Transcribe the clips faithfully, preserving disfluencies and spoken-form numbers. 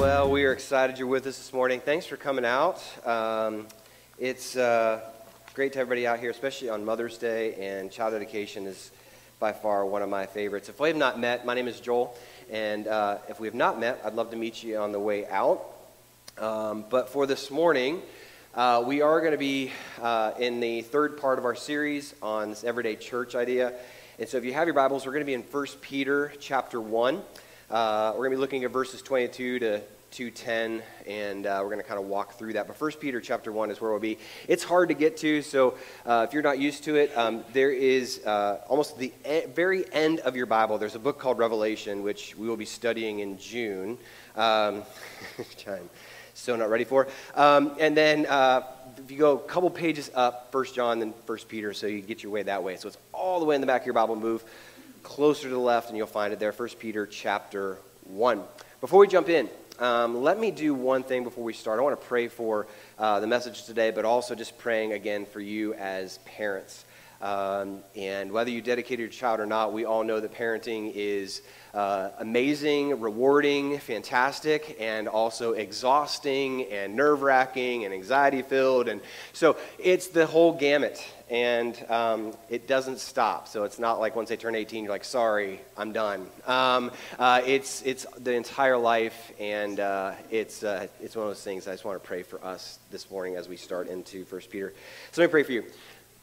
Well, we are excited you're with us this morning. Thanks for coming out. Um, it's uh, great to have everybody out here, especially on Mother's Day, and child dedication is by far one of my favorites. If we have not met, my name is Joel, and uh, if we have not met, I'd love to meet you on the way out. Um, but for this morning, uh, we are going to be uh, in the third part of our series on this everyday church idea. And so if you have your Bibles, we're going to be in First Peter chapter one. Uh, we're going to be looking at verses twenty-two to two ten, and uh, we're going to kind of walk through that. But First Peter chapter one is where we'll be. It's hard to get to, so uh, if you're not used to it, um, there is uh, almost the e- very end of your Bible. There's a book called Revelation, which we will be studying in June, um, which I'm so not ready for. Um, and then uh, if you go a couple pages up, First John, then First Peter, so you get your way that way. So it's all the way in the back of your Bible. Move closer to the left, and you'll find it there, First Peter chapter one. Before we jump in, um, let me do one thing before we start. I want to pray for uh, the message today, but also just praying again for you as parents. Um, and whether you dedicate your child or not, we all know that parenting is uh, amazing, rewarding, fantastic, and also exhausting and nerve-wracking and anxiety-filled. And so it's the whole gamut, and um, it doesn't stop. So it's not like once they turn eighteen, you're like, sorry, I'm done. Um, uh, it's it's the entire life, and uh, it's, uh, it's one of those things I just want to pray for us this morning as we start into First Peter. So let me pray for you.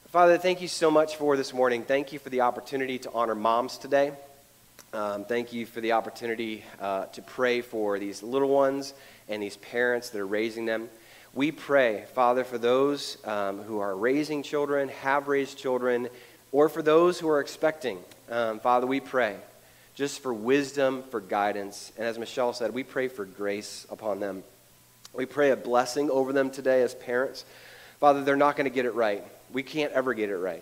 Father, thank you so much for this morning. Thank you for the opportunity to honor moms today. Um, thank you for the opportunity uh, to pray for these little ones and these parents that are raising them. We pray, Father, for those um, who are raising children, have raised children, or for those who are expecting. Um, Father, we pray just for wisdom, for guidance. And as Michelle said, we pray for grace upon them. We pray a blessing over them today as parents. Father, they're not going to get it right. We can't ever get it right.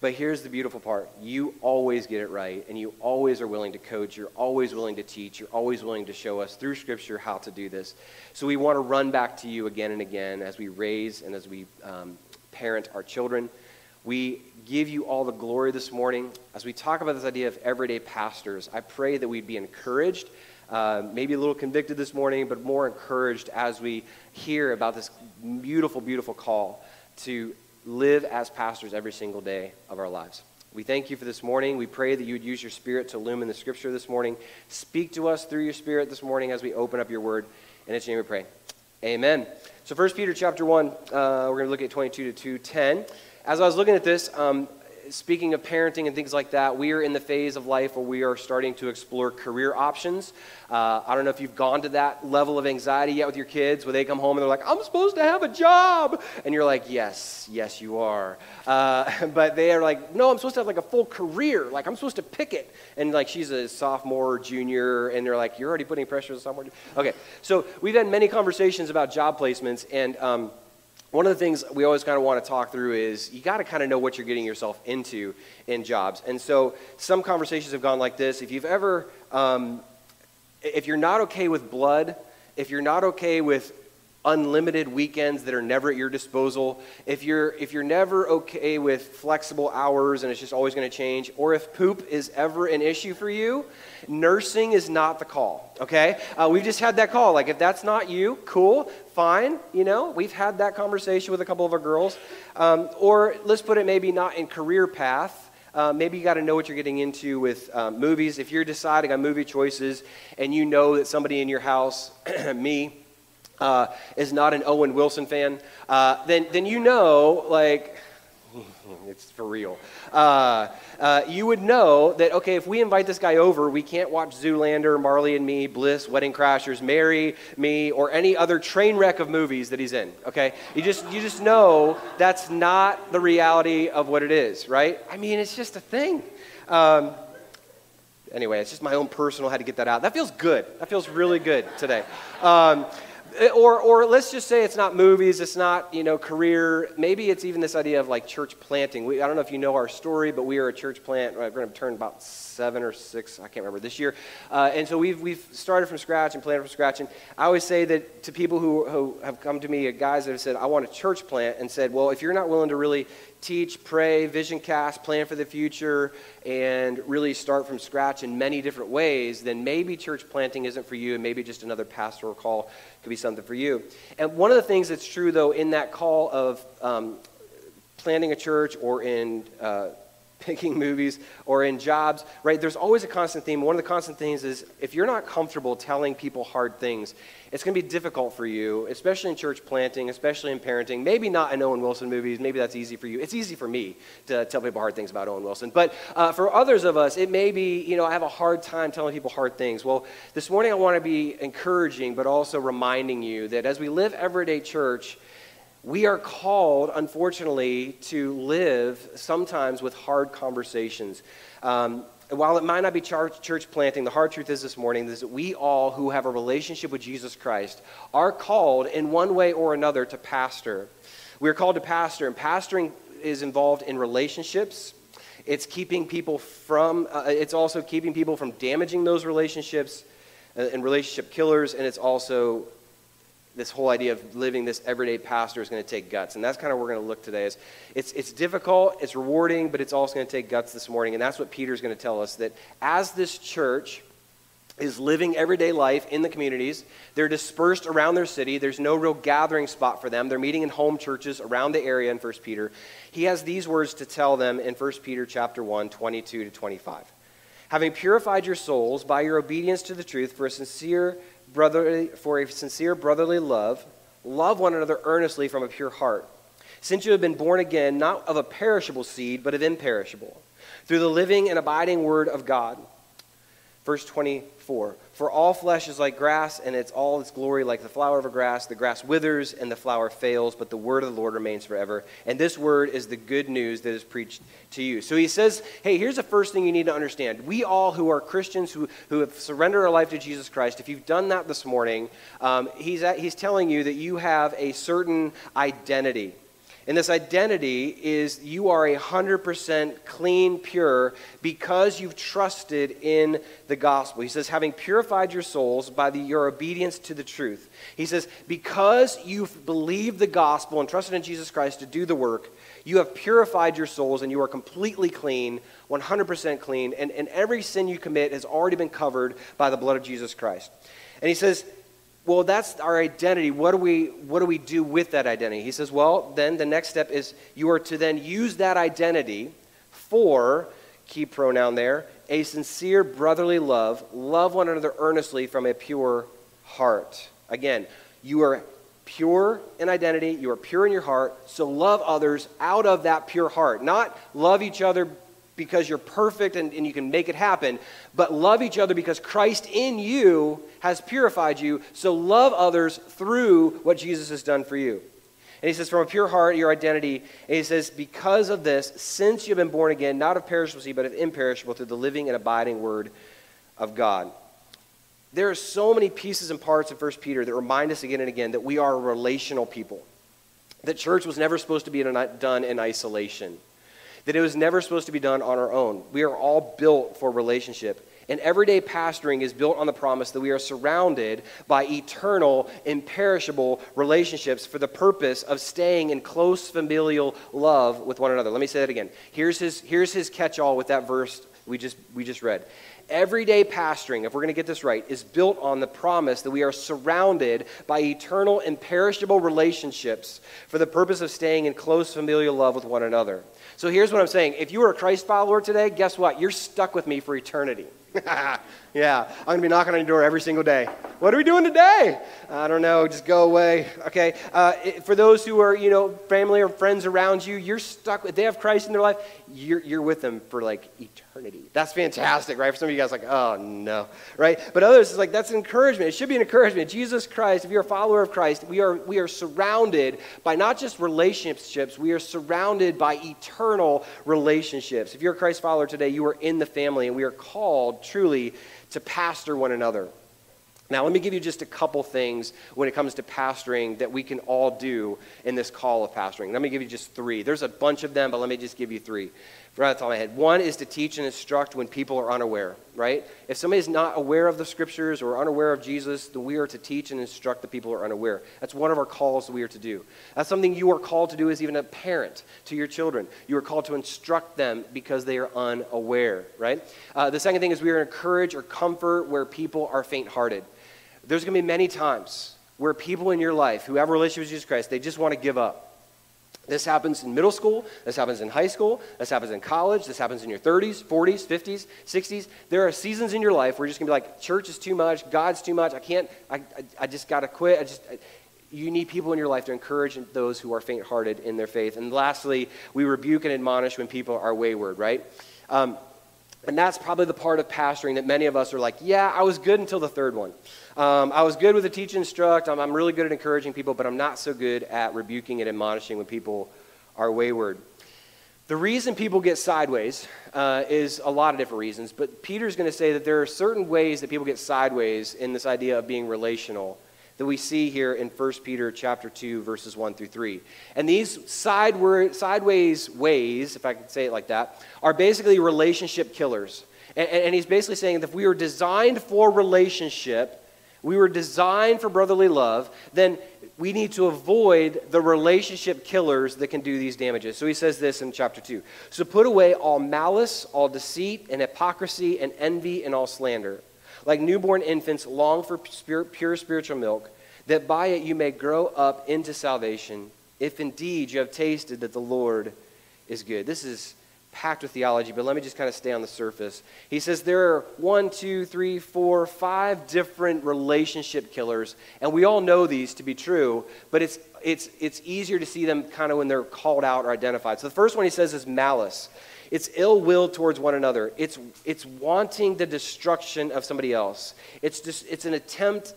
But here's the beautiful part. You always get it right, and you always are willing to coach. You're always willing to teach. You're always willing to show us through Scripture how to do this. So we want to run back to you again and again as we raise and as we um, parent our children. We give you all the glory this morning. As we talk about this idea of everyday pastors, I pray that we'd be encouraged, uh, maybe a little convicted this morning, but more encouraged as we hear about this beautiful, beautiful call to live as pastors every single day of our lives. We thank you for this morning. We pray that you would use your Spirit to illumine the Scripture this morning. Speak to us through your Spirit this morning as we open up your word. In its name we pray. Amen. So First Peter chapter one, uh, we're going to look at twenty-two to two ten. As I was looking at this, um, speaking of parenting and things like that, we are in the phase of life where we are starting to explore career options. Uh, I don't know if you've gone to that level of anxiety yet with your kids, where they come home and they're like, I'm supposed to have a job. And you're like, yes, yes, you are. Uh, but they are like, no, I'm supposed to have like a full career. Like, I'm supposed to pick it. And like, she's a sophomore, junior, and they're like, you're already putting pressure on someone. Okay, so we've had many conversations about job placements, and um, one of the things we always kind of want to talk through is you got to kind of know what you're getting yourself into in jobs. And so some conversations have gone like this. If you've ever, um, if you're not okay with blood, if you're not okay with unlimited weekends that are never at your disposal, if you're if you're never okay with flexible hours and it's just always going to change, or if poop is ever an issue for you, nursing is not the call, okay? Uh, we've just had that call. Like, if that's not you, cool. Fine, you know, we've had that conversation with a couple of our girls. Um, or let's put it maybe not in career path. Uh, maybe you got to know what you're getting into with uh, movies. If you're deciding on movie choices and you know that somebody in your house, me, uh, is not an Owen Wilson fan, uh, then, then you know, like, it's for real. Uh, uh, you would know that, okay, if we invite this guy over, we can't watch Zoolander, Marley and Me, Bliss, Wedding Crashers, Marry Me, or any other train wreck of movies that he's in, okay? You just, you just know that's not the reality of what it is, right? I mean, it's just a thing. Um, anyway, it's just my own personal, had to get that out. That feels good. That feels really good today. Um, Or, or let's just say it's not movies, it's not, you know, career. Maybe it's even this idea of like church planting. We, I don't know if you know our story, but we are a church plant. We're going to turn about seven or six, I can't remember, this year. Uh, and so we've we've started from scratch and planted from scratch. And I always say that to people who, who have come to me, guys that have said, I want a church plant, and said, well, if you're not willing to really teach, pray, vision cast, plan for the future, and really start from scratch in many different ways, then maybe church planting isn't for you, and maybe just another pastoral call could be something for you. And one of the things that's true, though, in that call of um, planting a church or in uh, picking movies or in jobs, right, there's always a constant theme. One of the constant things is if you're not comfortable telling people hard things, it's going to be difficult for you, especially in church planting, especially in parenting. Maybe not in Owen Wilson movies. Maybe that's easy for you. It's easy for me to tell people hard things about Owen Wilson. But uh, for others of us, it may be, you know, I have a hard time telling people hard things. Well, this morning I want to be encouraging but also reminding you that as we live everyday church, we are called, unfortunately, to live sometimes with hard conversations. Um, while it might not be church planting, the hard truth is this morning is that we all who have a relationship with Jesus Christ are called in one way or another to pastor. We are called to pastor, and pastoring is involved in relationships. It's keeping people from, uh, it's also keeping people from damaging those relationships and relationship killers, and it's also this whole idea of living this everyday pastor is going to take guts. And that's kind of where we're going to look today. Is it's, it's difficult, it's rewarding, but it's also going to take guts this morning. And that's what Peter's going to tell us, that as this church is living everyday life in the communities, they're dispersed around their city. There's no real gathering spot for them. They're meeting in home churches around the area in First Peter. He has these words to tell them in First Peter chapter one, twenty-two to twenty-five. Having purified your souls by your obedience to the truth for a sincere Brotherly, for a sincere brotherly love, love one another earnestly from a pure heart, since you have been born again, not of a perishable seed, but of imperishable, through the living and abiding word of God. Verse twenty-four, for all flesh is like grass, and it's all its glory like the flower of a grass. The grass withers and the flower fails, but the word of the Lord remains forever. And this word is the good news that is preached to you. So he says, hey, here's the first thing you need to understand. We all who are Christians, who, who have surrendered our life to Jesus Christ, if you've done that this morning, um, he's, at, he's telling you that you have a certain identity. And this identity is you are one hundred percent clean, pure, because you've trusted in the gospel. He says, having purified your souls by the, your obedience to the truth. He says, because you've believed the gospel and trusted in Jesus Christ to do the work, you have purified your souls and you are completely clean, one hundred percent clean, and, and every sin you commit has already been covered by the blood of Jesus Christ. And he says, well, that's our identity. What do we what do we do with that identity? He says, well, then the next step is you are to then use that identity for, key pronoun there, a sincere brotherly love, love one another earnestly from a pure heart. Again, you are pure in identity, you are pure in your heart, so love others out of that pure heart. Not love each other because you're perfect and, and you can make it happen, but love each other because Christ in you has purified you, so love others through what Jesus has done for you. And he says, from a pure heart, your identity, and he says, because of this, since you've been born again, not of perishable seed, but of imperishable, through the living and abiding word of God. There are so many pieces and parts of First Peter that remind us again and again that we are relational people. That church was never supposed to be done in isolation. That it was never supposed to be done on our own. We are all built for relationship. And everyday pastoring is built on the promise that we are surrounded by eternal, imperishable relationships for the purpose of staying in close familial love with one another. Let me say that again. Here's his, here's his catch-all with that verse we just, we just read. Everyday pastoring, if we're going to get this right, is built on the promise that we are surrounded by eternal, imperishable relationships for the purpose of staying in close familial love with one another. So here's what I'm saying. If you were a Christ follower today, guess what? You're stuck with me for eternity. Yeah, I'm going to be knocking on your door every single day. What are we doing today? I don't know. Just go away. Okay. Uh, it, for those who are, you know, family or friends around you, you're stuck with, they have Christ in their life. You're, you're with them for like eternity. That's fantastic, right? For some of you guys, like, oh no, right? But others, it's like, that's an encouragement. It should be an encouragement. Jesus Christ, if you're a follower of Christ, we are, we are surrounded by not just relationships, we are surrounded by eternal relationships. If you're a Christ follower today, you are in the family, and we are called truly to pastor one another. Now, let me give you just a couple things when it comes to pastoring that we can all do in this call of pastoring. Let me give you just three. There's a bunch of them, but let me just give you three. right off the top of my head. One is to teach and instruct when people are unaware, right? If somebody's not aware of the scriptures or unaware of Jesus, then we are to teach and instruct the people who are unaware. That's one of our calls that we are to do. That's something you are called to do as even a parent to your children. You are called to instruct them because they are unaware, right? Uh, the second thing is we are to encourage or comfort where people are faint-hearted. There's going to be many times where people in your life who have a relationship with Jesus Christ, they just want to give up. This happens in middle school, this happens in high school, this happens in college, this happens in your thirties, forties, fifties, sixties. There are seasons in your life where you're just going to be like, church is too much, God's too much, I can't, I, I, I just got to quit. I just, I, you need people in your life to encourage those who are faint-hearted in their faith. And lastly, we rebuke and admonish when people are wayward, right? Um, and that's probably the part of pastoring that many of us are like, yeah, I was good until the third one. Um, I was good with the teach and instruct. I'm, I'm really good at encouraging people, but I'm not so good at rebuking and admonishing when people are wayward. The reason people get sideways uh, is a lot of different reasons, but Peter's going to say that there are certain ways that people get sideways in this idea of being relational that we see here in First Peter chapter two, verses one through three. And these sideward, sideways ways, if I could say it like that, are basically relationship killers. And, and, and he's basically saying that if we were designed for relationship, we were designed for brotherly love, then we need to avoid the relationship killers that can do these damages. So he says this in chapter two. So put away all malice, all deceit, and hypocrisy, and envy, and all slander. Like newborn infants, long for pure, pure spiritual milk, that by it you may grow up into salvation, if indeed you have tasted that the Lord is good. This is packed with theology, but let me just kind of stay on the surface. He says there are one, two, three, four, five different relationship killers, and we all know these to be true, but it's it's it's easier to see them kind of when they're called out or identified. So the first one he says is malice. It's ill will towards one another. It's it's wanting the destruction of somebody else. It's just it's an attempt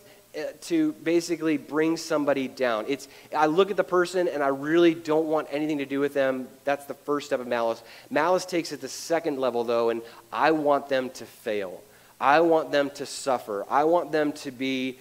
to basically bring somebody down. It's, I look at the person and I really don't want anything to do with them. That's the first step of malice. Malice takes it the second level though, and I want them to fail. I want them to suffer. I want them to be,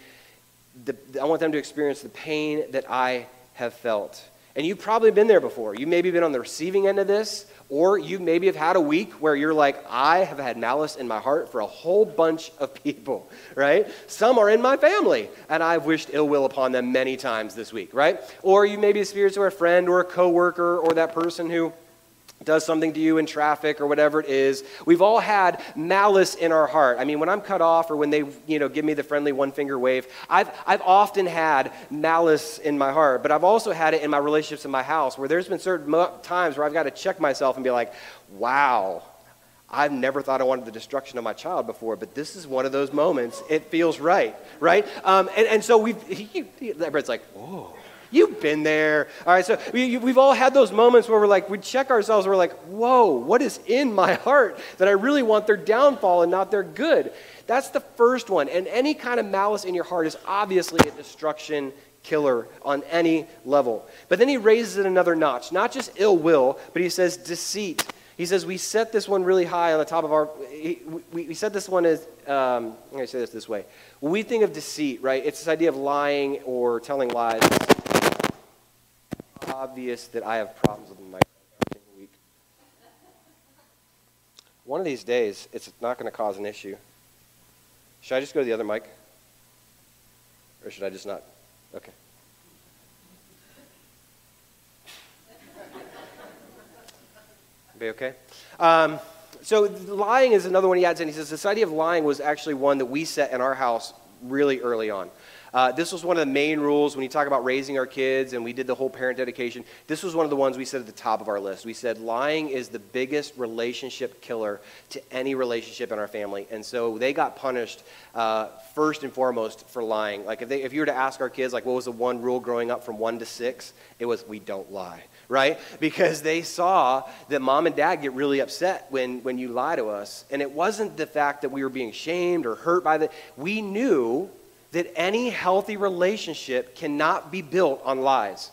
the, I want them to experience the pain that I have felt. And you've probably been there before. You maybe been on the receiving end of this, or you maybe have had a week where you're like, I have had malice in my heart for a whole bunch of people, right? Some are in my family, and I've wished ill will upon them many times this week, right? Or you maybe experienced a friend or a coworker or that person who does something to you in traffic or whatever it is. We've all had malice in our heart. I mean, when I'm cut off or when they, you know, give me the friendly one-finger wave, I've, I've often had malice in my heart, but I've also had it in my relationships in my house where there's been certain times where I've got to check myself and be like, wow, I've never thought I wanted the destruction of my child before, but this is one of those moments. It feels right, right? Um, and, and so we've, he, he, Brett's like, whoa. You've been there. All right, so we, we've all had those moments where we're like, we check ourselves, and we're like, whoa, what is in my heart that I really want their downfall and not their good? That's the first one. And any kind of malice in your heart is obviously a destruction killer on any level. But then he raises it another notch, not just ill will, but he says deceit. He says we set this one really high on the top of our, we, we set this one as, um, I'm going to say this this way. When we think of deceit, right, it's this idea of lying or telling lies. Obvious that I have problems with my week. One of these days, it's not going to cause an issue. Should I just go to the other mic? Or should I just not? Okay. Be okay? Um, so lying is another one he adds in. He says this idea of lying was actually one that we set in our house really early on. Uh, this was one of the main rules when you talk about raising our kids, and we did the whole parent dedication. This was one of the ones we said at the top of our list. We said lying is the biggest relationship killer to any relationship in our family, and so they got punished uh, first and foremost for lying. Like if, they, if you were to ask our kids, like what was the one rule growing up from one to six, it was we don't lie, right? Because they saw that mom and dad get really upset when, when you lie to us, and it wasn't the fact that we were being shamed or hurt by the, we knew that any healthy relationship cannot be built on lies.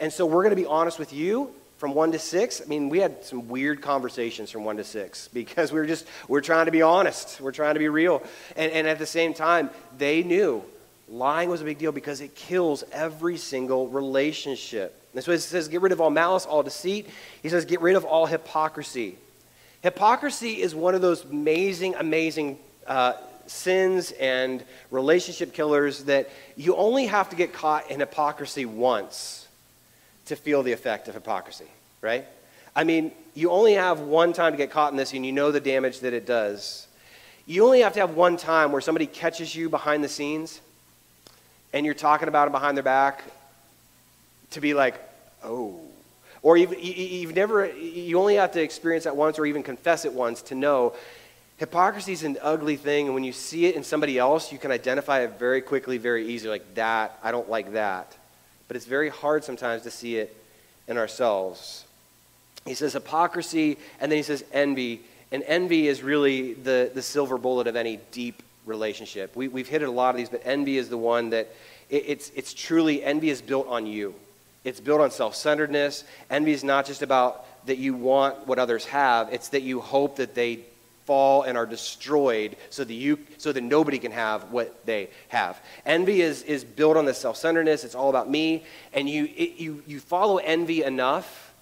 And so we're going to be honest with you from one to six. I mean, we had some weird conversations from one to six because we were just, we're trying to be honest. We're trying to be real. And, and at the same time, they knew lying was a big deal because it kills every single relationship. That's why it says, get rid of all malice, all deceit. He says, get rid of all hypocrisy. Hypocrisy is one of those amazing, amazing uh, sins and relationship killers that you only have to get caught in hypocrisy once to feel the effect of hypocrisy, right? I mean, you only have one time to get caught in this, and you know the damage that it does. You only have to have one time where somebody catches you behind the scenes and you're talking about them behind their back to be like, oh. Or you've, you've never, you only have to experience that once or even confess it once to know hypocrisy is an ugly thing. And when you see it in somebody else, you can identify it very quickly, very easily. Like that, I don't like that. But it's very hard sometimes to see it in ourselves. He says hypocrisy, and then he says envy. And envy is really the, the silver bullet of any deep relationship. We, we've hit a lot of these, but envy is the one that it, it's, it's truly, envy is built on you. It's built on self-centeredness. Envy is not just about that you want what others have. It's that you hope that they fall and are destroyed so that you so that nobody can have what they have. Envy is, is built on the self-centeredness. It's all about me. And you it, you you follow envy enough,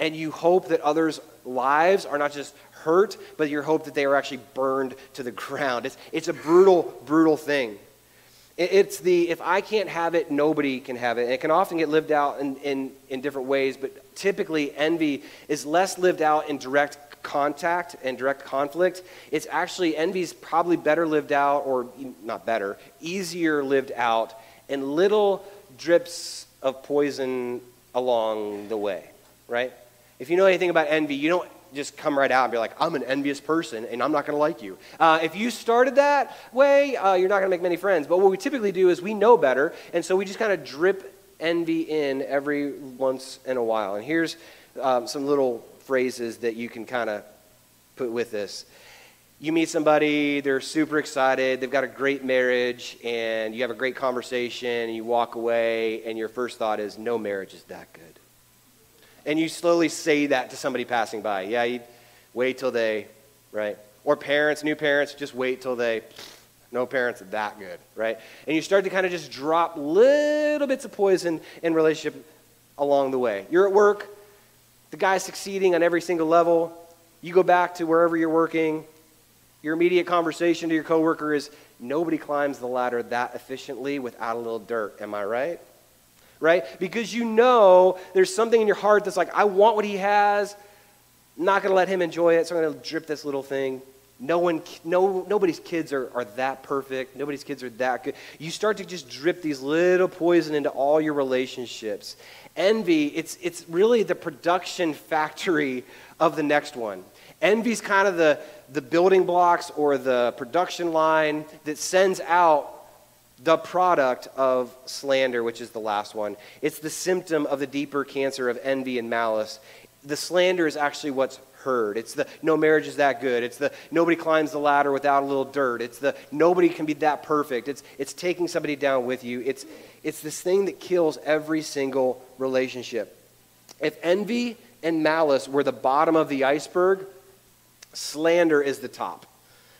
and you hope that others' lives are not just hurt, but you hope that they are actually burned to the ground. It's, it's a brutal, brutal thing. It, it's the, if I can't have it, nobody can have it. And it can often get lived out in, in, in different ways, but typically envy is less lived out in direct contact and direct conflict. It's actually, envy is probably better lived out, or not better, easier lived out in little drips of poison along the way, right? If you know anything about envy, you don't just come right out and be like, I'm an envious person and I'm not going to like you. Uh, if you started that way, uh, you're not going to make many friends. But what we typically do is we know better, and so we just kind of drip envy in every once in a while. And here's um, some little phrases that you can kind of put with this. You meet somebody, they're super excited, they've got a great marriage, and you have a great conversation, and you walk away, and your first thought is, no marriage is that good. And you slowly say that to somebody passing by. Yeah, you wait till they, right? Or parents, new parents, just wait till they, no parents are that good, right? And you start to kind of just drop little bits of poison in relationship along the way. You're at work, the guy's succeeding on every single level. You go back to wherever you're working. Your immediate conversation to your coworker is, nobody climbs the ladder that efficiently without a little dirt, am I right? Right? Because you know there's something in your heart that's like, I want what he has. I'm not going to let him enjoy it, so I'm going to drip this little thing. No one, no, nobody's kids are, are that perfect. Nobody's kids are that good. You start to just drip these little poison into all your relationships. Envy, it's, it's really the production factory of the next one. Envy's kind of the, the building blocks or the production line that sends out the product of slander, which is the last one. It's the symptom of the deeper cancer of envy and malice. The slander is actually what's heard. It's the no marriage is that good. It's the nobody climbs the ladder without a little dirt. It's the nobody can be that perfect. It's it's taking somebody down with you. It's it's this thing that kills every single relationship. If envy and malice were the bottom of the iceberg, slander is the top.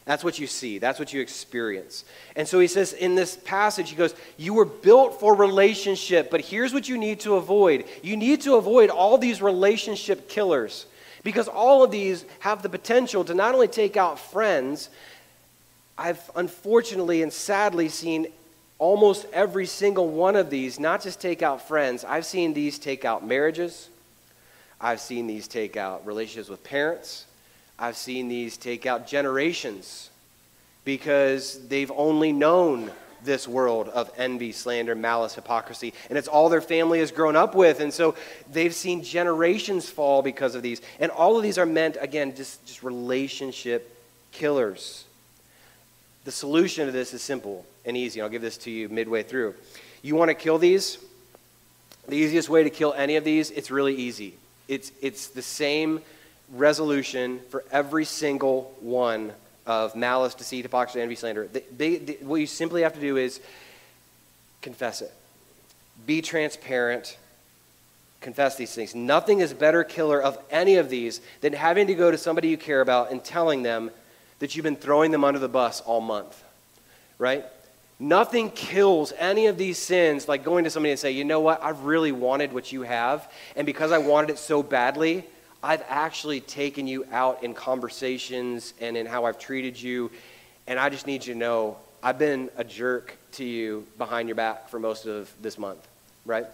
That's what you see. That's what you experience. And so he says in this passage, he goes, you were built for relationship, but here's what you need to avoid. You need to avoid all these relationship killers because all of these have the potential to not only take out friends. I've unfortunately and sadly seen almost every single one of these not just take out friends. I've seen these take out marriages. I've seen these take out relationships with parents. I've seen these take out generations because they've only known this world of envy, slander, malice, hypocrisy, and it's all their family has grown up with, and so they've seen generations fall because of these, and all of these are meant, again, just, just relationship killers. The solution to this is simple and easy. I'll give this to you midway through. You want to kill these? The easiest way to kill any of these, it's really easy. It's, it's the same resolution for every single one of malice, deceit, hypocrisy, envy, slander. They, they, they, what you simply have to do is confess it. Be transparent. Confess these things. Nothing is better killer of any of these than having to go to somebody you care about and telling them that you've been throwing them under the bus all month, right? Nothing kills any of these sins like going to somebody and say, you know what, I really wanted what you have, and because I wanted it so badly, I've actually taken you out in conversations and in how I've treated you, and I just need you to know I've been a jerk to you behind your back for most of this month, right?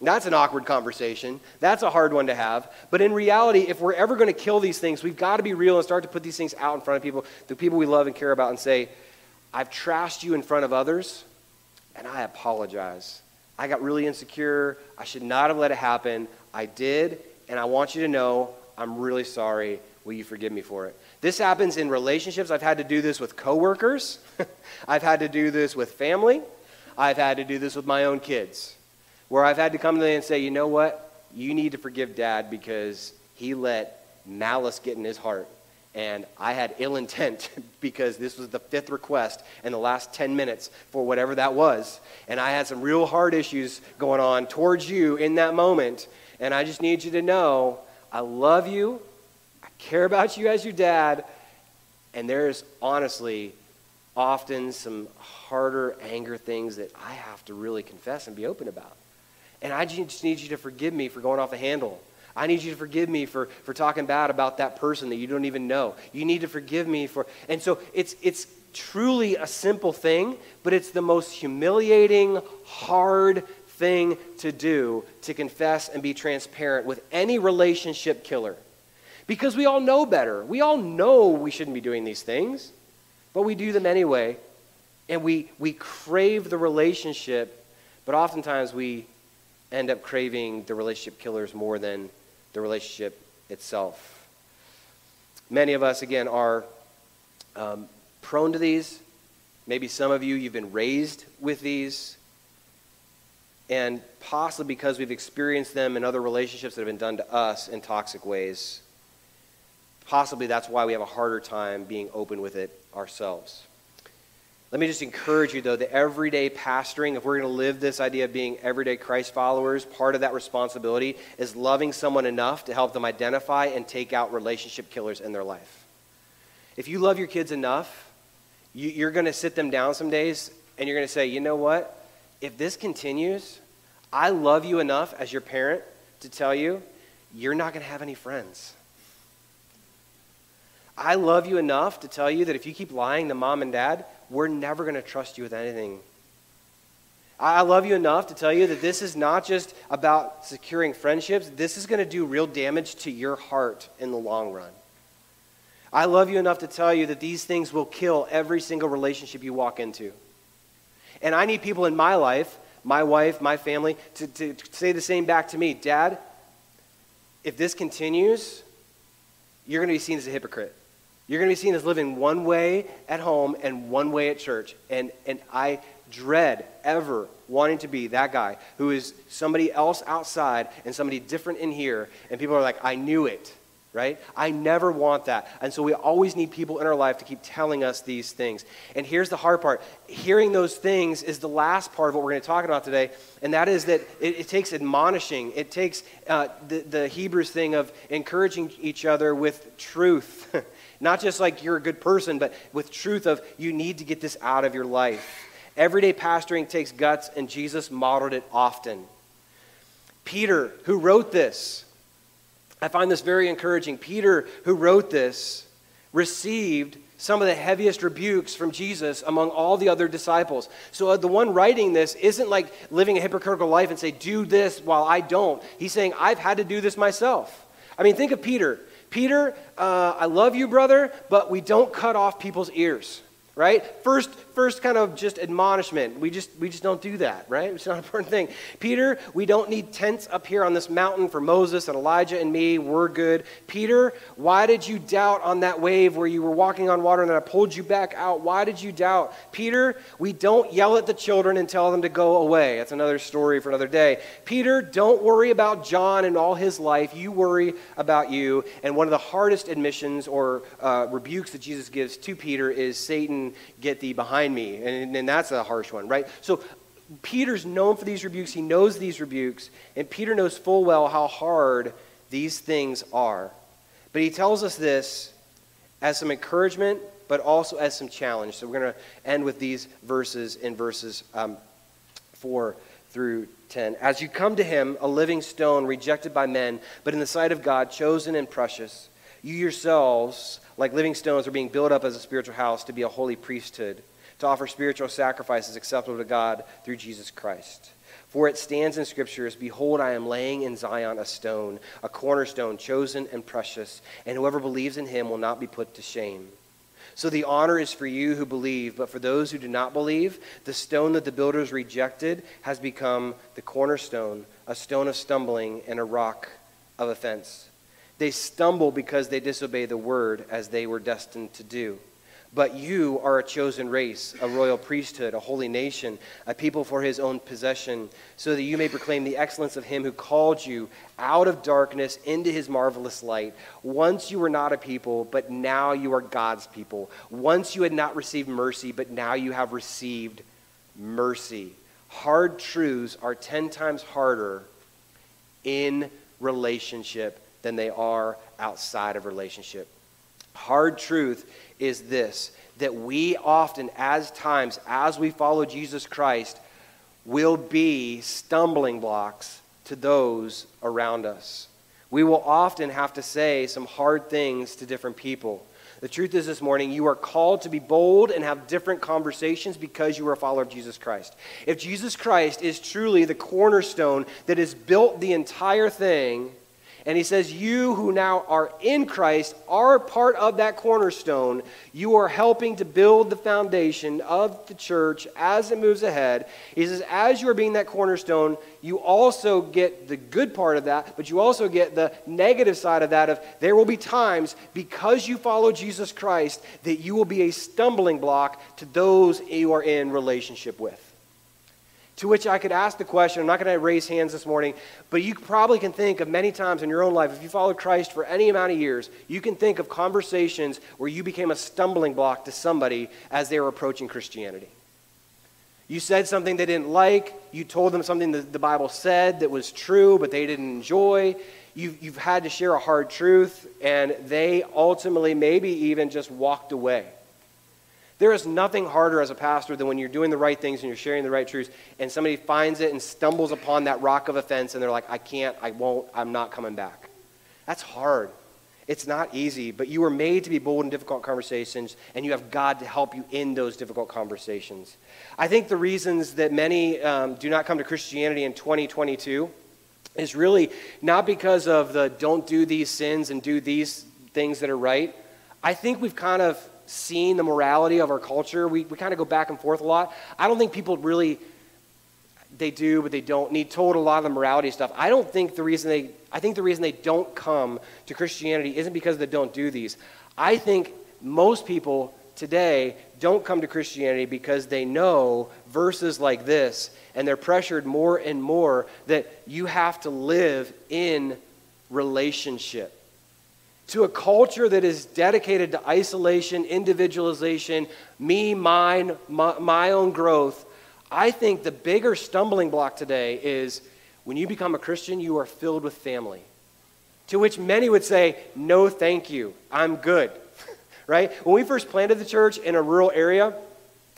That's an awkward conversation. That's a hard one to have. But in reality, if we're ever going to kill these things, we've got to be real and start to put these things out in front of people, the people we love and care about, and say, I've trashed you in front of others, and I apologize. I got really insecure. I should not have let it happen. I did, and I want you to know I'm really sorry. Will you forgive me for it? This happens in relationships. I've had to do this with coworkers. I've had to do this with family. I've had to do this with my own kids, where I've had to come to them and say, you know what? You need to forgive Dad because he let malice get in his heart. And I had ill intent because this was the fifth request in the last ten minutes for whatever that was. And I had some real hard issues going on towards you in that moment. And I just need you to know I love you. I care about you as your dad. And there's honestly often some harder anger things that I have to really confess and be open about. And I just need you to forgive me for going off the handle. I need you to forgive me for, for talking bad about that person that you don't even know. You need to forgive me for... And so it's, it's truly a simple thing, but it's the most humiliating, hard thing to do, to confess and be transparent with any relationship killer. Because we all know better. We all know we shouldn't be doing these things, but we do them anyway. And we, we crave the relationship, but oftentimes we end up craving the relationship killers more than the relationship itself. Many of us, again, are um, prone to these. Maybe some of you, you've been raised with these. And possibly because we've experienced them in other relationships that have been done to us in toxic ways, possibly that's why we have a harder time being open with it ourselves. Let me just encourage you, though, the everyday pastoring, if we're going to live this idea of being everyday Christ followers, part of that responsibility is loving someone enough to help them identify and take out relationship killers in their life. If you love your kids enough, you, you're going to sit them down some days and you're going to say, you know what? If this continues, I love you enough as your parent to tell you, you're not going to have any friends. I love you enough to tell you that if you keep lying to Mom and Dad, we're never going to trust you with anything. I love you enough to tell you that this is not just about securing friendships. This is going to do real damage to your heart in the long run. I love you enough to tell you that these things will kill every single relationship you walk into. And I need people in my life, my wife, my family, to, to say the same back to me. Dad, if this continues, you're going to be seen as a hypocrite. You're going to be seen as living one way at home and one way at church. And, and I dread ever wanting to be that guy who is somebody else outside and somebody different in here. And people are like, I knew it, right? I never want that. And so we always need people in our life to keep telling us these things. And here's the hard part. Hearing those things is the last part of what we're going to talk about today. And that is that it, it takes admonishing. It takes uh, the, the Hebrews thing of encouraging each other with truth. Not just like you're a good person, but with truth of you need to get this out of your life. Everyday pastoring takes guts, and Jesus modeled it often. Peter, who wrote this, I find this very encouraging. Peter, who wrote this, received some of the heaviest rebukes from Jesus among all the other disciples. So the one writing this isn't like living a hypocritical life and say, do this while I don't. He's saying, I've had to do this myself. I mean, think of Peter. Peter, uh, I love you, brother, but we don't cut off people's ears, right? First, first kind of just admonishment. We just, we just don't do that, right? It's not an important thing. Peter, we don't need tents up here on this mountain for Moses and Elijah and me. We're good. Peter, why did you doubt on that wave where you were walking on water and I pulled you back out? Why did you doubt? Peter, we don't yell at the children and tell them to go away. That's another story for another day. Peter, don't worry about John and all his life. You worry about you. And one of the hardest admissions or uh, rebukes that Jesus gives to Peter is Satan, get thee behind me. And, and that's a harsh one, right? So Peter's known for these rebukes. He knows these rebukes. And Peter knows full well how hard these things are. But he tells us this as some encouragement, but also as some challenge. So we're going to end with these verses in verses um, four through ten. As you come to him, a living stone rejected by men, but in the sight of God, chosen and precious, you yourselves, like living stones, are being built up as a spiritual house to be a holy priesthood, to offer spiritual sacrifices acceptable to God through Jesus Christ. For it stands in Scriptures, behold, I am laying in Zion a stone, a cornerstone, chosen and precious, and whoever believes in him will not be put to shame. So the honor is for you who believe, but for those who do not believe, the stone that the builders rejected has become the cornerstone, a stone of stumbling and a rock of offense. They stumble because they disobey the word as they were destined to do. But you are a chosen race, a royal priesthood, a holy nation, a people for his own possession, so that you may proclaim the excellence of him who called you out of darkness into his marvelous light. Once you were not a people, but now you are God's people. Once you had not received mercy, but now you have received mercy. Hard truths are ten times harder in relationship than they are outside of relationship. Hard truth is this, that we often, as times, as we follow Jesus Christ, will be stumbling blocks to those around us. We will often have to say some hard things to different people. The truth is this morning, you are called to be bold and have different conversations because you are a follower of Jesus Christ. If Jesus Christ is truly the cornerstone that has built the entire thing, and he says, you who now are in Christ are part of that cornerstone. You are helping to build the foundation of the church as it moves ahead. He says, as you are being that cornerstone, you also get the good part of that, but you also get the negative side of that. Of there will be times, because you follow Jesus Christ, that you will be a stumbling block to those you are in relationship with. To which I could ask the question, I'm not going to raise hands this morning, but you probably can think of many times in your own life, if you followed Christ for any amount of years, you can think of conversations where you became a stumbling block to somebody as they were approaching Christianity. You said something they didn't like, you told them something that the Bible said that was true, but they didn't enjoy. You've, you've had to share a hard truth, and they ultimately maybe even just walked away. There is nothing harder as a pastor than when you're doing the right things and you're sharing the right truths and somebody finds it and stumbles upon that rock of offense and they're like, I can't, I won't, I'm not coming back. That's hard. It's not easy, but you were made to be bold in difficult conversations, and you have God to help you in those difficult conversations. I think the reasons that many um, do not come to Christianity in twenty twenty-two is really not because of the don't do these sins and do these things that are right. I think we've kind of seen the morality of our culture. We, we kind of go back and forth a lot. I don't think people really, they do, but they don't. And he told a lot of the morality stuff. I don't think the reason they, I think the reason they don't come to Christianity isn't because they don't do these. I think most people today don't come to Christianity because they know verses like this, and they're pressured more and more that you have to live in relationship. To a culture that is dedicated to isolation, individualization, me, mine, my, my own growth, I think the bigger stumbling block today is when you become a Christian, you are filled with family. To which many would say, no, thank you, I'm good, right? When we first planted the church in a rural area,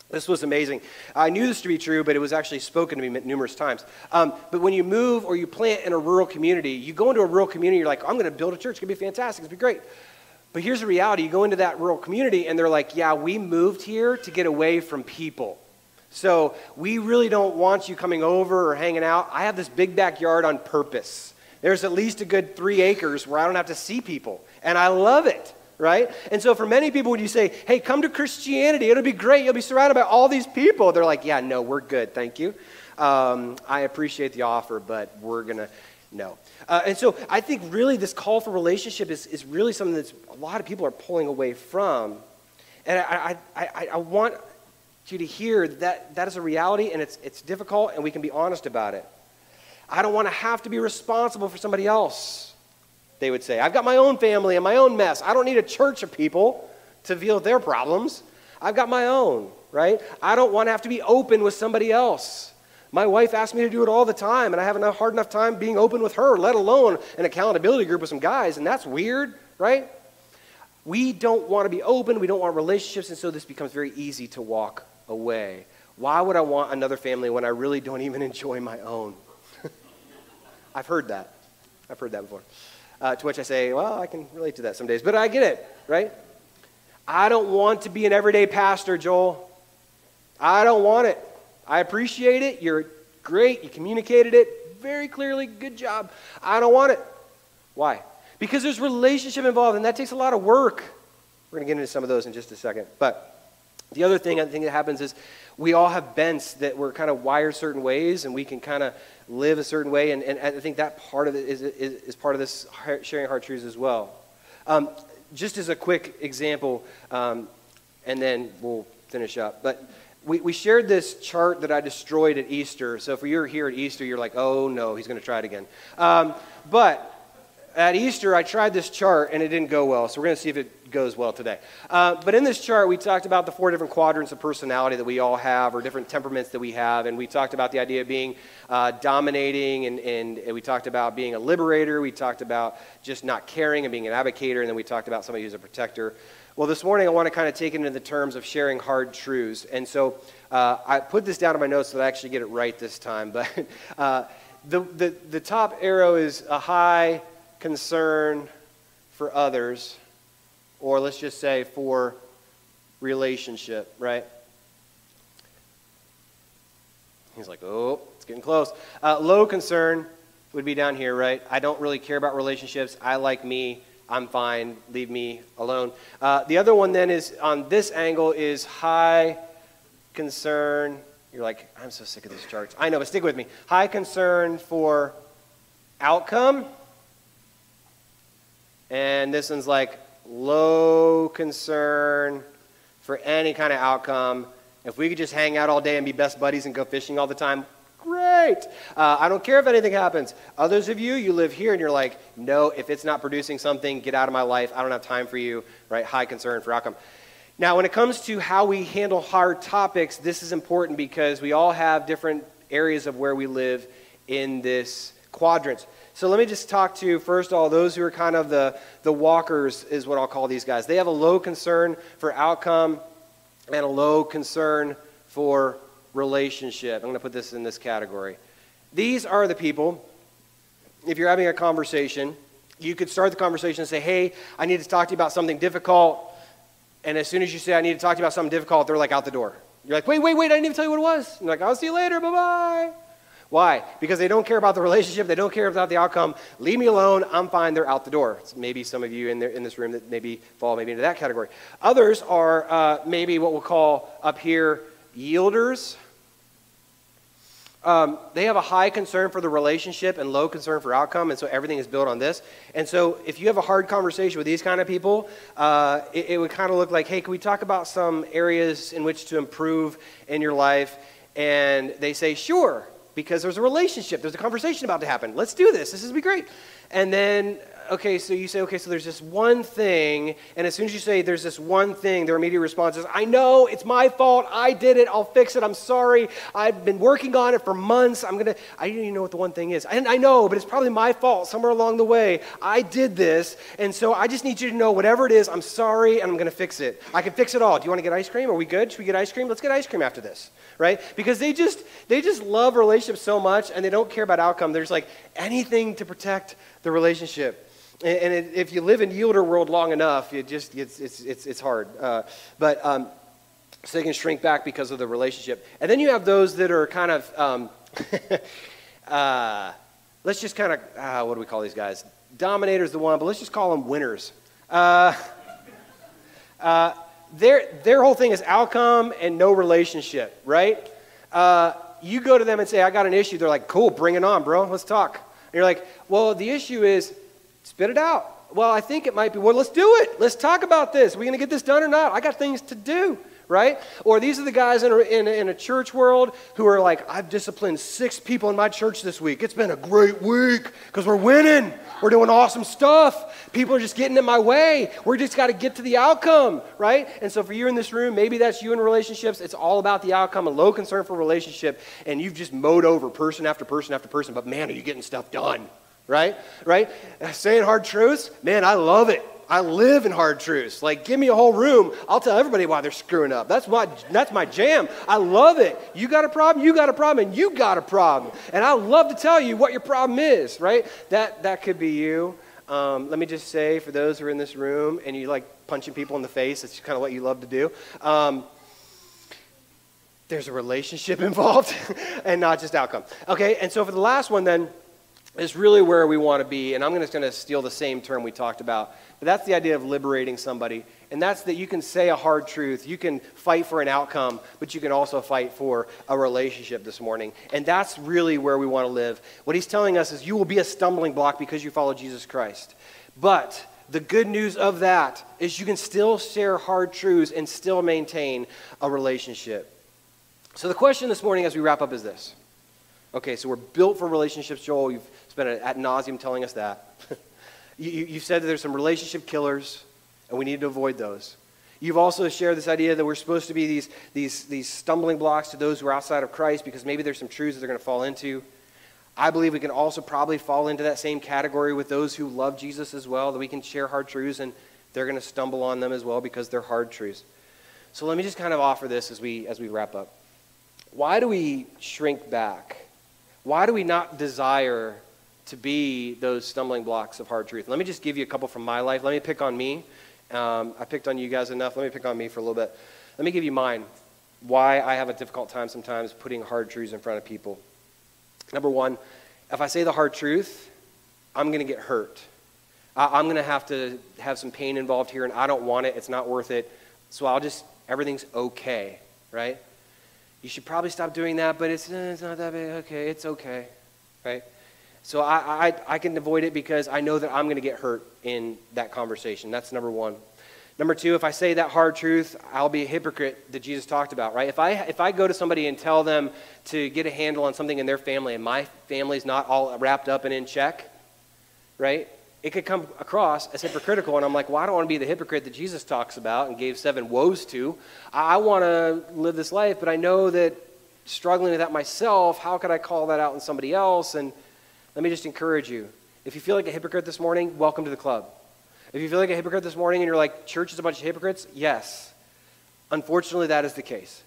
this was amazing. I knew this to be true, but it was actually spoken to me numerous times. Um, but when you move or you plant in a rural community, you go into a rural community, you're like, I'm going to build a church. It's going to be fantastic. It's going to be great. But here's the reality. You go into that rural community, and they're like, yeah, we moved here to get away from people. So we really don't want you coming over or hanging out. I have this big backyard on purpose. There's at least a good three acres where I don't have to see people, and I love it. Right? And so for many people, when you say, hey, come to Christianity, it'll be great, you'll be surrounded by all these people, they're like, yeah, no, we're good, thank you. Um, I appreciate the offer, but we're going to, no. Uh, and so I think really this call for relationship is, is really something that a lot of people are pulling away from. And I, I, I, I want you to hear that that is a reality, and it's, it's difficult, and we can be honest about it. I don't want to have to be responsible for somebody else. They would say, I've got my own family and my own mess. I don't need a church of people to deal with their problems. I've got my own, right? I don't want to have to be open with somebody else. My wife asks me to do it all the time, and I have a hard enough time being open with her, let alone an accountability group with some guys, and that's weird, right? We don't want to be open. We don't want relationships, and so this becomes very easy to walk away. Why would I want another family when I really don't even enjoy my own? I've heard that. I've heard that before. Uh, to which I say, well, I can relate to that some days, but I get it, right? I don't want to be an everyday pastor, Joel. I don't want it. I appreciate it. You're great. You communicated it very clearly. Good job. I don't want it. Why? Because there's relationship involved, and that takes a lot of work. We're going to get into some of those in just a second. But the other thing I think that happens is we all have bents that we're kind of wired certain ways, and we can kind of live a certain way, and, and I think that part of it is, is, is part of this sharing hard truths as well. Um, just as a quick example, um, and then we'll finish up, but we, we shared this chart that I destroyed at Easter, so if you're here at Easter, you're like, oh no, he's going to try it again. Um, but at Easter, I tried this chart, and it didn't go well, so we're going to see if it goes well today. Uh, but in this chart, we talked about the four different quadrants of personality that we all have, or different temperaments that we have, and we talked about the idea of being uh, dominating, and, and, and we talked about being a liberator, we talked about just not caring and being an advocator, and then we talked about somebody who's a protector. Well, this morning, I want to kind of take it into the terms of sharing hard truths, and so uh, I put this down in my notes so that I actually get it right this time, but uh, the, the, the top arrow is a high concern for others, or let's just say for relationship, right? He's like, oh, it's getting close. Uh, low concern would be down here, right? I don't really care about relationships. I like me. I'm fine. Leave me alone. Uh, the other one then is on this angle is high concern. You're like, I'm so sick of these charts. I know, but stick with me. High concern for outcome. And this one's like, low concern for any kind of outcome. If we could just hang out all day and be best buddies and go fishing all the time, great. Uh, I don't care if anything happens. Others of you, you live here and you're like, no, if it's not producing something, get out of my life. I don't have time for you, right? High concern for outcome. Now, when it comes to how we handle hard topics, this is important because we all have different areas of where we live in this quadrant. So let me just talk to, first of all, those who are kind of the, the walkers is what I'll call these guys. They have a low concern for outcome and a low concern for relationship. I'm going to put this in this category. These are the people, if you're having a conversation, you could start the conversation and say, hey, I need to talk to you about something difficult. And as soon as you say, I need to talk to you about something difficult, they're like out the door. You're like, wait, wait, wait, I didn't even tell you what it was. And they're like, I'll see you later, bye-bye. Why? Because they don't care about the relationship. They don't care about the outcome. Leave me alone. I'm fine. They're out the door. It's maybe some of you in, there, in this room that maybe fall maybe into that category. Others are uh, maybe what we'll call up here yielders. Um, they have a high concern for the relationship and low concern for outcome, and so everything is built on this. And so if you have a hard conversation with these kind of people, uh, it, it would kind of look like, hey, can we talk about some areas in which to improve in your life? And they say, sure. Because there's a relationship, there's a conversation about to happen. Let's do this, this is gonna be great. And then, okay, so you say, okay, so there's this one thing, and as soon as you say there's this one thing, their immediate response is, I know, it's my fault, I did it, I'll fix it, I'm sorry, I've been working on it for months, I'm gonna, I didn't even know what the one thing is. I, I know, but it's probably my fault somewhere along the way. I did this, and so I just need you to know whatever it is, I'm sorry, and I'm gonna fix it. I can fix it all. Do you wanna get ice cream? Are we good? Should we get ice cream? Let's get ice cream after this. Right? Because they just they just love relationships so much, and they don't care about outcome. They're just like, anything to protect the relationship. And, and it, if you live in yielder world long enough, it just it's it's it's, it's hard. Uh, but um, so they can shrink back because of the relationship. And then you have those that are kind of um, uh, let's just kind of uh, what do we call these guys? Dominator's the one, but let's just call them winners. Uh, uh, Their, their whole thing is outcome and no relationship, right? Uh, you go to them and say, I got an issue. They're like, cool, bring it on, bro. Let's talk. And you're like, well, the issue is spit it out. Well, I think it might be, well, let's do it. Let's talk about this. Are we going to get this done or not? I got things to do, right? Or these are the guys in a, in, a, in a church world who are like, I've disciplined six people in my church this week. It's been a great week because we're winning. We're doing awesome stuff. People are just getting in my way. We just got to get to the outcome, right? And so for you in this room, maybe that's you in relationships. It's all about the outcome and low concern for relationship, and you've just mowed over person after person after person, but man, are you getting stuff done, right? Right? Saying hard truths, man, I love it. I live in hard truths. Like, give me a whole room. I'll tell everybody why they're screwing up. That's my, that's my jam. I love it. You got a problem, you got a problem, and you got a problem. And I love to tell you what your problem is, right? That, that could be you. Um, let me just say, for those who are in this room and you like punching people in the face, that's kind of what you love to do. Um, there's a relationship involved and not just outcome. Okay, and so for the last one then, it's really where we want to be, and I'm just going to steal the same term we talked about. But that's the idea of liberating somebody, and that's that you can say a hard truth. You can fight for an outcome, but you can also fight for a relationship this morning, and that's really where we want to live. What he's telling us is you will be a stumbling block because you follow Jesus Christ, but the good news of that is you can still share hard truths and still maintain a relationship. So the question this morning as we wrap up is this. Okay, so we're built for relationships, Joel. You've spent ad nauseum telling us that. you, you said that there's some relationship killers, and we need to avoid those. You've also shared this idea that we're supposed to be these, these, these stumbling blocks to those who are outside of Christ because maybe there's some truths that they're going to fall into. I believe we can also probably fall into that same category with those who love Jesus as well, that we can share hard truths, and they're going to stumble on them as well because they're hard truths. So let me just kind of offer this as we, as we wrap up. Why do we shrink back? Why do we not desire to be those stumbling blocks of hard truth? Let me just give you a couple from my life. Let me pick on me. Um, I picked on you guys enough. Let me pick on me for a little bit. Let me give you mine, why I have a difficult time sometimes putting hard truths in front of people. Number one, if I say the hard truth, I'm going to get hurt. I, I'm going to have to have some pain involved here, and I don't want it. It's not worth it. So I'll just, everything's okay, right? You should probably stop doing that, but it's, eh, it's not that big. Okay, it's okay, right? So I, I, I can avoid it because I know that I'm going to get hurt in that conversation. That's number one. Number two, if I say that hard truth, I'll be a hypocrite that Jesus talked about, right? If I, if I go to somebody and tell them to get a handle on something in their family and my family's not all wrapped up and in check, right? It could come across as hypocritical, and I'm like, well, I don't want to be the hypocrite that Jesus talks about and gave seven woes to. I want to live this life, but I know that struggling with that myself, how could I call that out in somebody else? And let me just encourage you. If you feel like a hypocrite this morning, welcome to the club. If you feel like a hypocrite this morning and you're like, church is a bunch of hypocrites, yes. Unfortunately, that is the case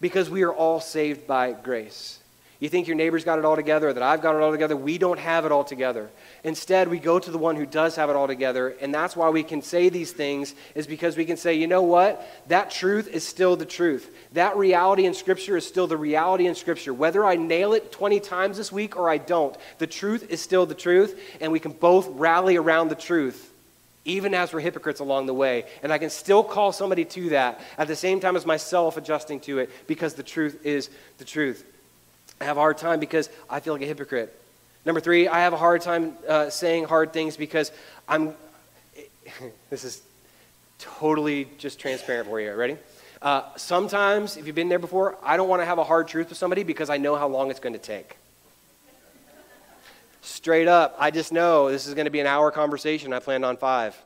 because we are all saved by grace. You think your neighbor's got it all together or that I've got it all together. We don't have it all together. Instead, we go to the one who does have it all together, and that's why we can say these things, is because we can say, you know what? That truth is still the truth. That reality in Scripture is still the reality in Scripture. Whether I nail it twenty times this week or I don't, the truth is still the truth, and we can both rally around the truth, even as we're hypocrites along the way. And I can still call somebody to that at the same time as myself adjusting to it, because the truth is the truth. I have a hard time because I feel like a hypocrite. Number three, I have a hard time uh, saying hard things because I'm, it, this is totally just transparent for you. Ready? Uh, sometimes, if you've been there before, I don't want to have a hard truth with somebody because I know how long it's going to take. Straight up, I just know this is going to be an hour conversation. I planned on five.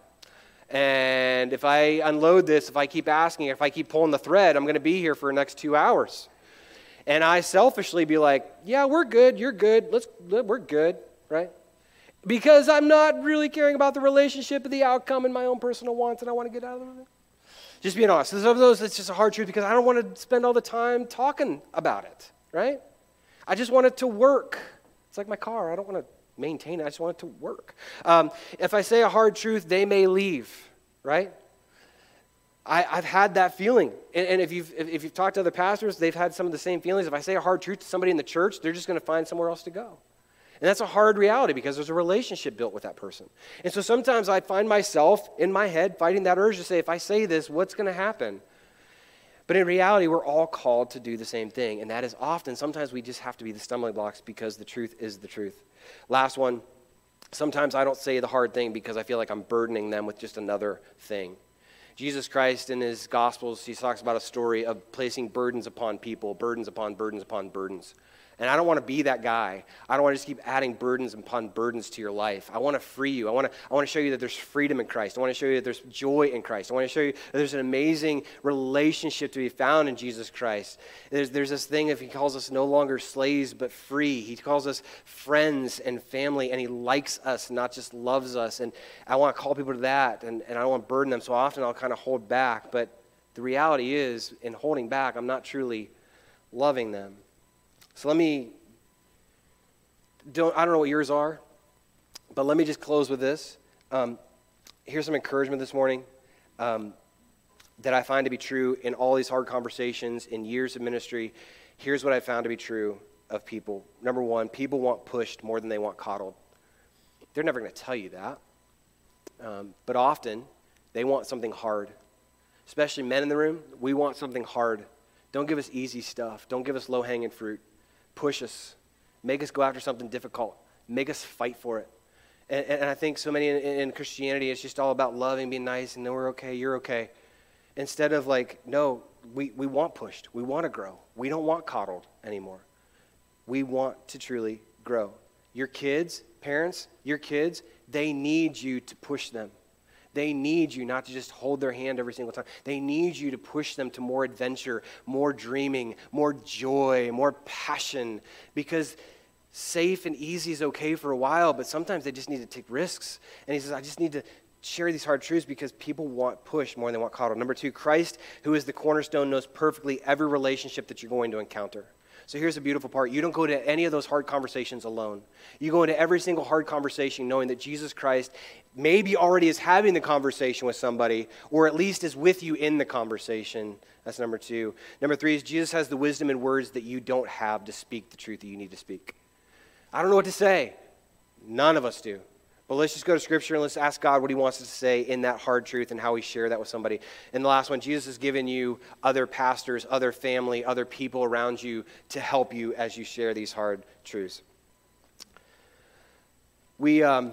And if I unload this, if I keep asking, if I keep pulling the thread, I'm going to be here for the next two hours. And I selfishly be like, yeah, we're good, you're good, let's, we're good, right? Because I'm not really caring about the relationship or the outcome and my own personal wants, and I want to get out of it. Just being honest. Some of those, it's just a hard truth because I don't want to spend all the time talking about it, right? I just want it to work. It's like my car. I don't want to maintain it. I just want it to work. Um, if I say a hard truth, they may leave, right? I, I've had that feeling, and, and if you've if you've talked to other pastors, they've had some of the same feelings. If I say a hard truth to somebody in the church, they're just going to find somewhere else to go, and that's a hard reality because there's a relationship built with that person. And so sometimes I find myself in my head fighting that urge to say, if I say this, what's going to happen? But in reality, we're all called to do the same thing, and that is often sometimes we just have to be the stumbling blocks because the truth is the truth. Last one, sometimes I don't say the hard thing because I feel like I'm burdening them with just another thing. Jesus Christ in his Gospels, he talks about a story of placing burdens upon people, burdens upon burdens upon burdens. And I don't want to be that guy. I don't want to just keep adding burdens upon burdens to your life. I want to free you. I want to, I want to show you that there's freedom in Christ. I want to show you that there's joy in Christ. I want to show you that there's an amazing relationship to be found in Jesus Christ. There's, there's this thing if he calls us no longer slaves but free. He calls us friends and family, and he likes us, not just loves us. And I want to call people to that, and, and I don't want to burden them. So often I'll kind of hold back. But the reality is, in holding back, I'm not truly loving them. So let me, don't, I don't know what yours are, but let me just close with this. Um, here's some encouragement this morning um, that I find to be true in all these hard conversations, in years of ministry. Here's what I found to be true of people. Number one, people want pushed more than they want coddled. They're never going to tell you that, um, but often they want something hard. Especially men in the room, we want something hard. Don't give us easy stuff. Don't give us low-hanging fruit. Push us. Make us go after something difficult. Make us fight for it. And, and I think so many in, in Christianity, it's just all about loving, being nice, and then we're okay, you're okay. Instead of like, no, we, we want pushed. We want to grow. We don't want coddled anymore. We want to truly grow. Your kids, parents, your kids, they need you to push them. They need you not to just hold their hand every single time. They need you to push them to more adventure, more dreaming, more joy, more passion. Because safe and easy is okay for a while, but sometimes they just need to take risks. And he says, I just need to share these hard truths because people want push more than they want coddle. Number two, Christ, who is the cornerstone, knows perfectly every relationship that you're going to encounter. So here's the beautiful part. You don't go to any of those hard conversations alone. You go into every single hard conversation knowing that Jesus Christ maybe already is having the conversation with somebody, or at least is with you in the conversation. That's number two. Number three is Jesus has the wisdom and words that you don't have to speak the truth that you need to speak. I don't know what to say. None of us do. But let's just go to Scripture and let's ask God what he wants us to say in that hard truth and how we share that with somebody. And the last one, Jesus has given you other pastors, other family, other people around you to help you as you share these hard truths. We, um,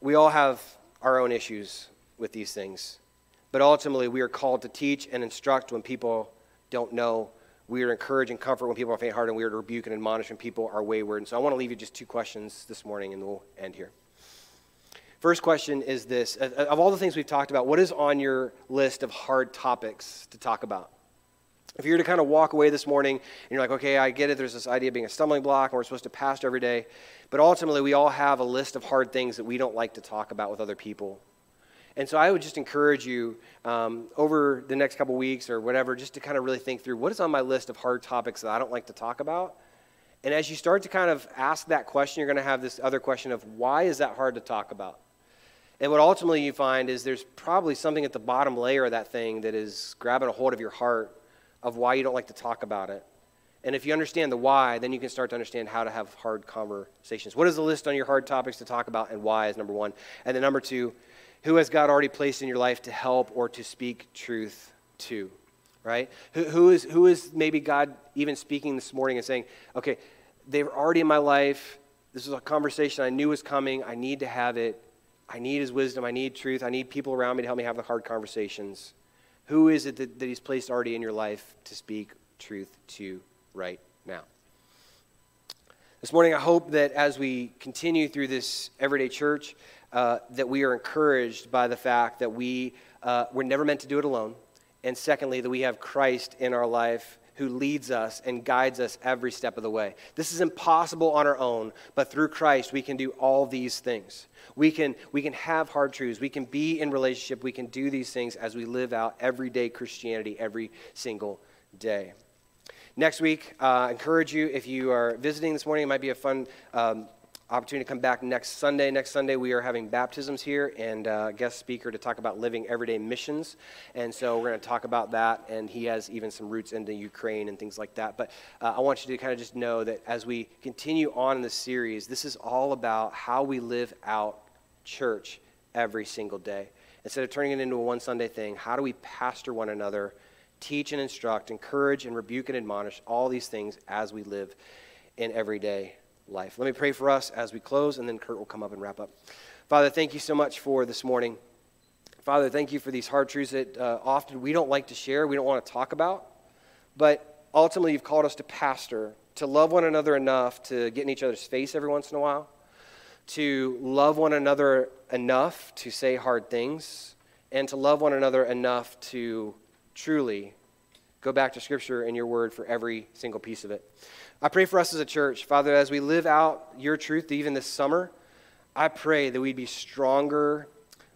we all have our own issues with these things. But ultimately, we are called to teach and instruct when people don't know. We are to encourage and comfort when people are faint-hearted, and we are to rebuke and admonish when people are wayward. And so I want to leave you just two questions this morning, and we'll end here. First question is this. Of all the things we've talked about, what is on your list of hard topics to talk about? If you were to kind of walk away this morning, and you're like, okay, I get it. There's this idea of being a stumbling block, and we're supposed to pastor every day. But ultimately, we all have a list of hard things that we don't like to talk about with other people. And so I would just encourage you um, over the next couple weeks or whatever, just to kind of really think through what is on my list of hard topics that I don't like to talk about. And as you start to kind of ask that question, you're going to have this other question of why is that hard to talk about? And what ultimately you find is there's probably something at the bottom layer of that thing that is grabbing a hold of your heart of why you don't like to talk about it. And if you understand the why, then you can start to understand how to have hard conversations. What is the list on your hard topics to talk about, and why is number one? And then number two, who has God already placed in your life to help or to speak truth to, right? Who, who, is, who is maybe God even speaking this morning and saying, okay, they were already in my life. This is a conversation I knew was coming. I need to have it. I need his wisdom. I need truth. I need people around me to help me have the hard conversations. Who is it that, that he's placed already in your life to speak truth to right now? This morning, I hope that as we continue through this everyday church, Uh, that we are encouraged by the fact that we, uh, we're never meant to do it alone. And secondly, that we have Christ in our life who leads us and guides us every step of the way. This is impossible on our own, but through Christ, we can do all these things. We can, we can have hard truths. We can be in relationship. We can do these things as we live out everyday Christianity every single day. Next week, uh, I encourage you, if you are visiting this morning, it might be a fun um opportunity to come back next Sunday. Next Sunday, we are having baptisms here and a guest speaker to talk about living everyday missions. And so we're going to talk about that. And he has even some roots into Ukraine and things like that. But uh, I want you to kind of just know that as we continue on in this series, this is all about how we live out church every single day. Instead of turning it into a one Sunday thing, how do we pastor one another, teach and instruct, encourage and rebuke and admonish, all these things as we live in everyday life. Let me pray for us as we close, and then Kurt will come up and wrap up. Father, thank you so much for this morning. Father, thank you for these hard truths that uh, often we don't like to share, we don't want to talk about, but ultimately you've called us to pastor, to love one another enough to get in each other's face every once in a while, to love one another enough to say hard things, and to love one another enough to truly go back to Scripture and your word for every single piece of it. I pray for us as a church, Father, as we live out your truth even this summer, I pray that we'd be stronger,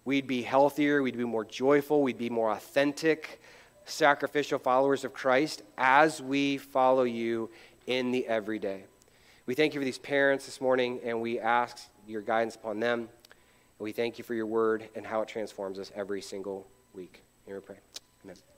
we'd be healthier, we'd be more joyful, we'd be more authentic, sacrificial followers of Christ as we follow you in the everyday. We thank you for these parents this morning, and we ask your guidance upon them. And we thank you for your word and how it transforms us every single week. Here we pray. Amen.